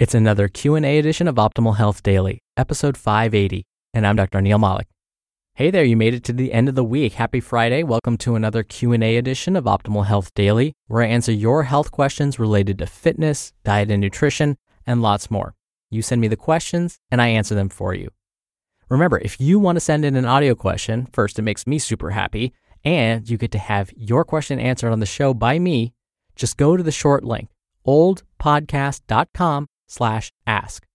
It's another Q&A edition of Optimal Health Daily, episode 580, and I'm Dr. Neal Mollick. Hey there, you made it to the end of the week. Happy Friday. Welcome to another Q&A edition of Optimal Health Daily, where I answer your health questions related to fitness, diet and nutrition, and lots more. You send me the questions, and I answer them for you. Remember, if you want to send in an audio question, first, it makes me super happy, and you get to have your question answered on the show by me. Just go to the short link, oldpodcast.com/ask.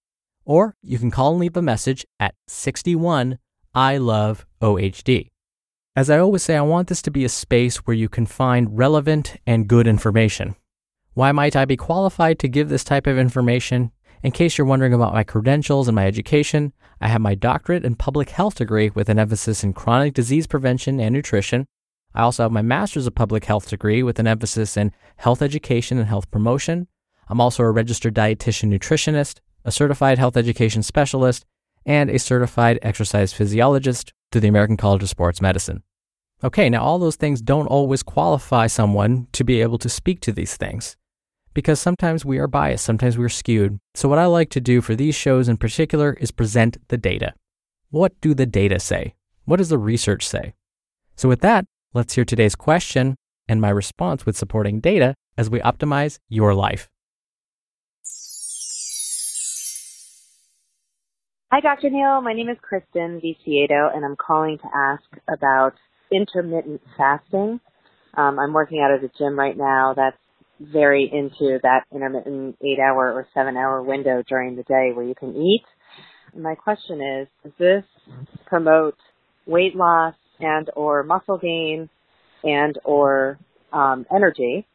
Or you can call and leave a message at 61-I-LOVE-OHD. As I always say, I want this to be a space where you can find relevant and good information. Why might I be qualified to give this type of information? In case you're wondering about my credentials and my education, I have my doctorate in public health degree with an emphasis in chronic disease prevention and nutrition. I also have my master's of public health degree with an emphasis in health education and health promotion. I'm also a registered dietitian nutritionist, a certified health education specialist, and a certified exercise physiologist through the American College of Sports Medicine. Okay, now all those things don't always qualify someone to be able to speak to these things because sometimes we are biased, sometimes we're skewed. So what I like to do for these shows in particular is present the data. What do the data say? What does the research say? So with that, let's hear today's question and my response with supporting data as we optimize your life. Hi, Dr. Neal. My name is Kristen Viciato, and I'm calling to ask about intermittent fasting. I'm working out at a gym right now that's very into that intermittent 8-hour or 7-hour window during the day where you can eat. My question is, does this promote weight loss and or muscle gain and or energy?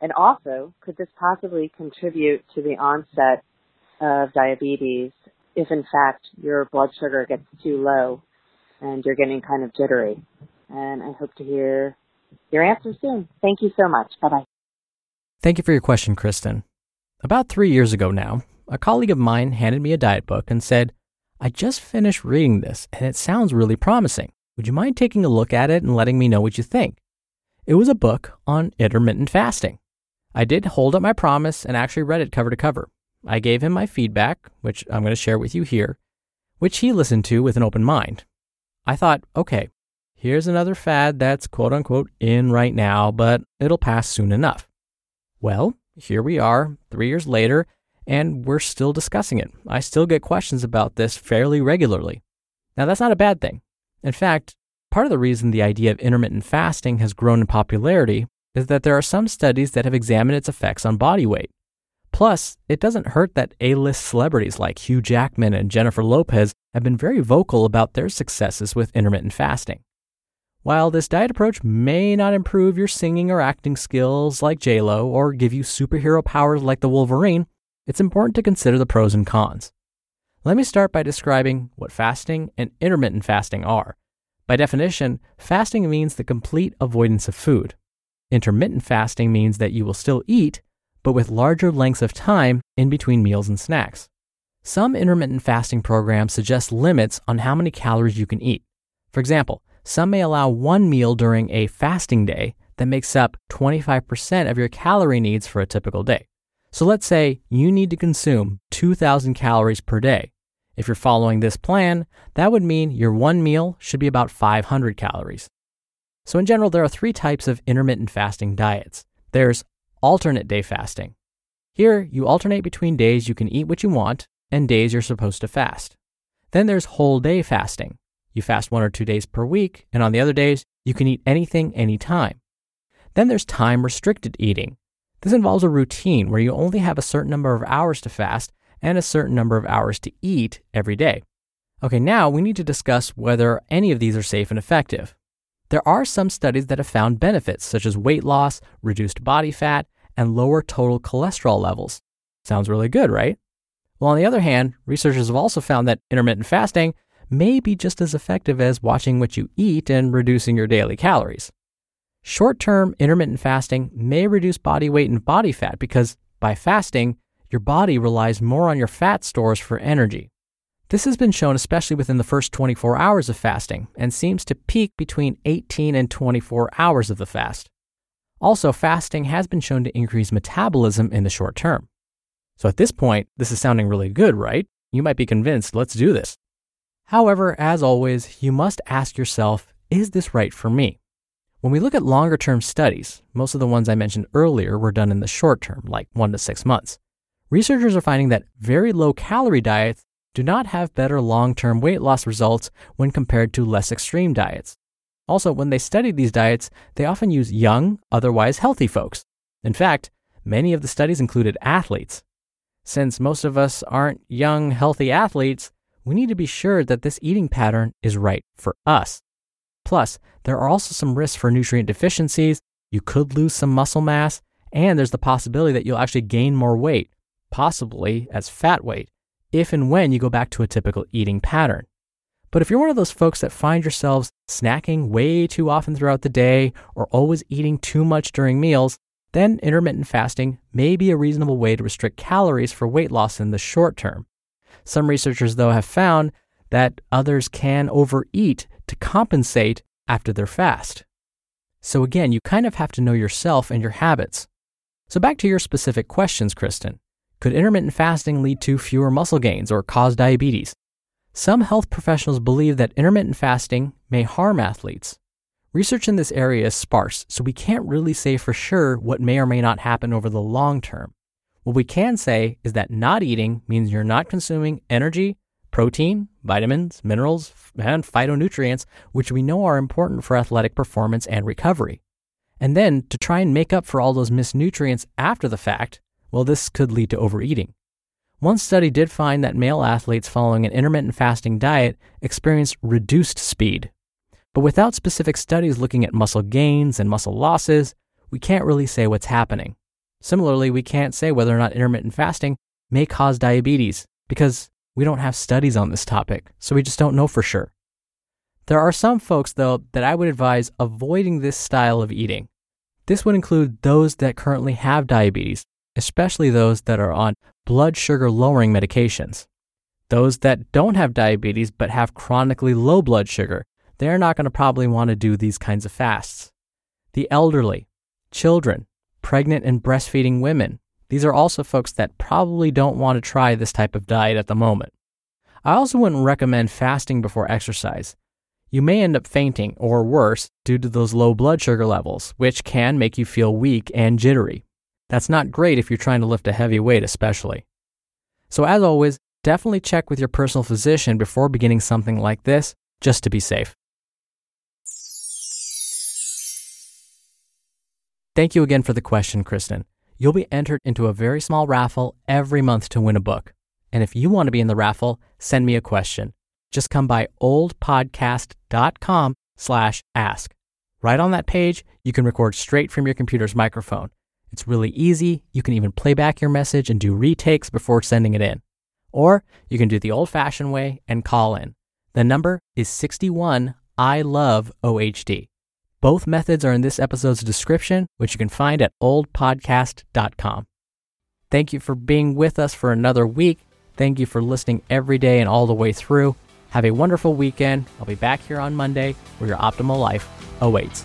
And also, could this possibly contribute to the onset of diabetes if, in fact, your blood sugar gets too low and you're getting kind of jittery? And I hope to hear your answer soon. Thank you so much. Bye-bye. Thank you for your question, Kristen. About 3 years ago now, a colleague of mine handed me a diet book and said, I just finished reading this and it sounds really promising. Would you mind taking a look at it and letting me know what you think? It was a book on intermittent fasting. I did hold up my promise and actually read it cover to cover. I gave him my feedback, which I'm going to share with you here, which he listened to with an open mind. I thought, okay, here's another fad that's quote unquote in right now, but it'll pass soon enough. Well, here we are 3 years later, and we're still discussing it. I still get questions about this fairly regularly. Now, that's not a bad thing. In fact, part of the reason the idea of intermittent fasting has grown in popularity is that there are some studies that have examined its effects on body weight. Plus, it doesn't hurt that A-list celebrities like Hugh Jackman and Jennifer Lopez have been very vocal about their successes with intermittent fasting. While this diet approach may not improve your singing or acting skills like J-Lo or give you superhero powers like the Wolverine, it's important to consider the pros and cons. Let me start by describing what fasting and intermittent fasting are. By definition, fasting means the complete avoidance of food. Intermittent fasting means that you will still eat, but with larger lengths of time in between meals and snacks. Some intermittent fasting programs suggest limits on how many calories you can eat. For example, some may allow one meal during a fasting day that makes up 25% of your calorie needs for a typical day. So let's say you need to consume 2,000 calories per day. If you're following this plan, that would mean your one meal should be about 500 calories. So in general, there are three types of intermittent fasting diets. There's alternate day fasting. Here, you alternate between days you can eat what you want and days you're supposed to fast. Then there's whole day fasting. You fast 1 or 2 days per week, and on the other days, you can eat anything, anytime. Then there's time-restricted eating. This involves a routine where you only have a certain number of hours to fast and a certain number of hours to eat every day. Okay, now we need to discuss whether any of these are safe and effective. There are some studies that have found benefits, such as weight loss, reduced body fat, and lower total cholesterol levels. Sounds really good, right? Well, on the other hand, researchers have also found that intermittent fasting may be just as effective as watching what you eat and reducing your daily calories. Short-term intermittent fasting may reduce body weight and body fat because, by fasting, your body relies more on your fat stores for energy. This has been shown especially within the first 24 hours of fasting and seems to peak between 18 and 24 hours of the fast. Also, fasting has been shown to increase metabolism in the short term. So at this point, this is sounding really good, right? You might be convinced, let's do this. However, as always, you must ask yourself, is this right for me? When we look at longer-term studies, most of the ones I mentioned earlier were done in the short term, like 1 to 6 months. Researchers are finding that very low-calorie diets do not have better long-term weight loss results when compared to less extreme diets. Also, when they study these diets, they often use young, otherwise healthy folks. In fact, many of the studies included athletes. Since most of us aren't young, healthy athletes, we need to be sure that this eating pattern is right for us. Plus, there are also some risks for nutrient deficiencies, you could lose some muscle mass, and there's the possibility that you'll actually gain more weight, possibly as fat weight, if and when you go back to a typical eating pattern. But if you're one of those folks that find yourselves snacking way too often throughout the day or always eating too much during meals, then intermittent fasting may be a reasonable way to restrict calories for weight loss in the short term. Some researchers, though, have found that others can overeat to compensate after their fast. So again, you kind of have to know yourself and your habits. So back to your specific questions, Kristen. Could intermittent fasting lead to fewer muscle gains or cause diabetes? Some health professionals believe that intermittent fasting may harm athletes. Research in this area is sparse, so we can't really say for sure what may or may not happen over the long term. What we can say is that not eating means you're not consuming energy, protein, vitamins, minerals, and phytonutrients, which we know are important for athletic performance and recovery. And then to try and make up for all those missed nutrients after the fact, well, this could lead to overeating. One study did find that male athletes following an intermittent fasting diet experienced reduced speed. But without specific studies looking at muscle gains and muscle losses, we can't really say what's happening. Similarly, we can't say whether or not intermittent fasting may cause diabetes because we don't have studies on this topic, so we just don't know for sure. There are some folks, though, that I would advise avoiding this style of eating. This would include those that currently have diabetes, especially those that are on blood sugar lowering medications. Those that don't have diabetes but have chronically low blood sugar, they're not going to probably want to do these kinds of fasts. The elderly, children, pregnant and breastfeeding women, these are also folks that probably don't want to try this type of diet at the moment. I also wouldn't recommend fasting before exercise. You may end up fainting or worse due to those low blood sugar levels, which can make you feel weak and jittery. That's not great if you're trying to lift a heavy weight especially. So as always, definitely check with your personal physician before beginning something like this, just to be safe. Thank you again for the question, Kristen. You'll be entered into a very small raffle every month to win a book. And if you want to be in the raffle, send me a question. Just come by oldpodcast.com/ask. Right on that page, you can record straight from your computer's microphone. It's really easy. You can even play back your message and do retakes before sending it in. Or you can do the old-fashioned way and call in. The number is 61-I-LOVE-OHD. Both methods are in this episode's description, which you can find at oldpodcast.com. Thank you for being with us for another week. Thank you for listening every day and all the way through. Have a wonderful weekend. I'll be back here on Monday where your optimal life awaits.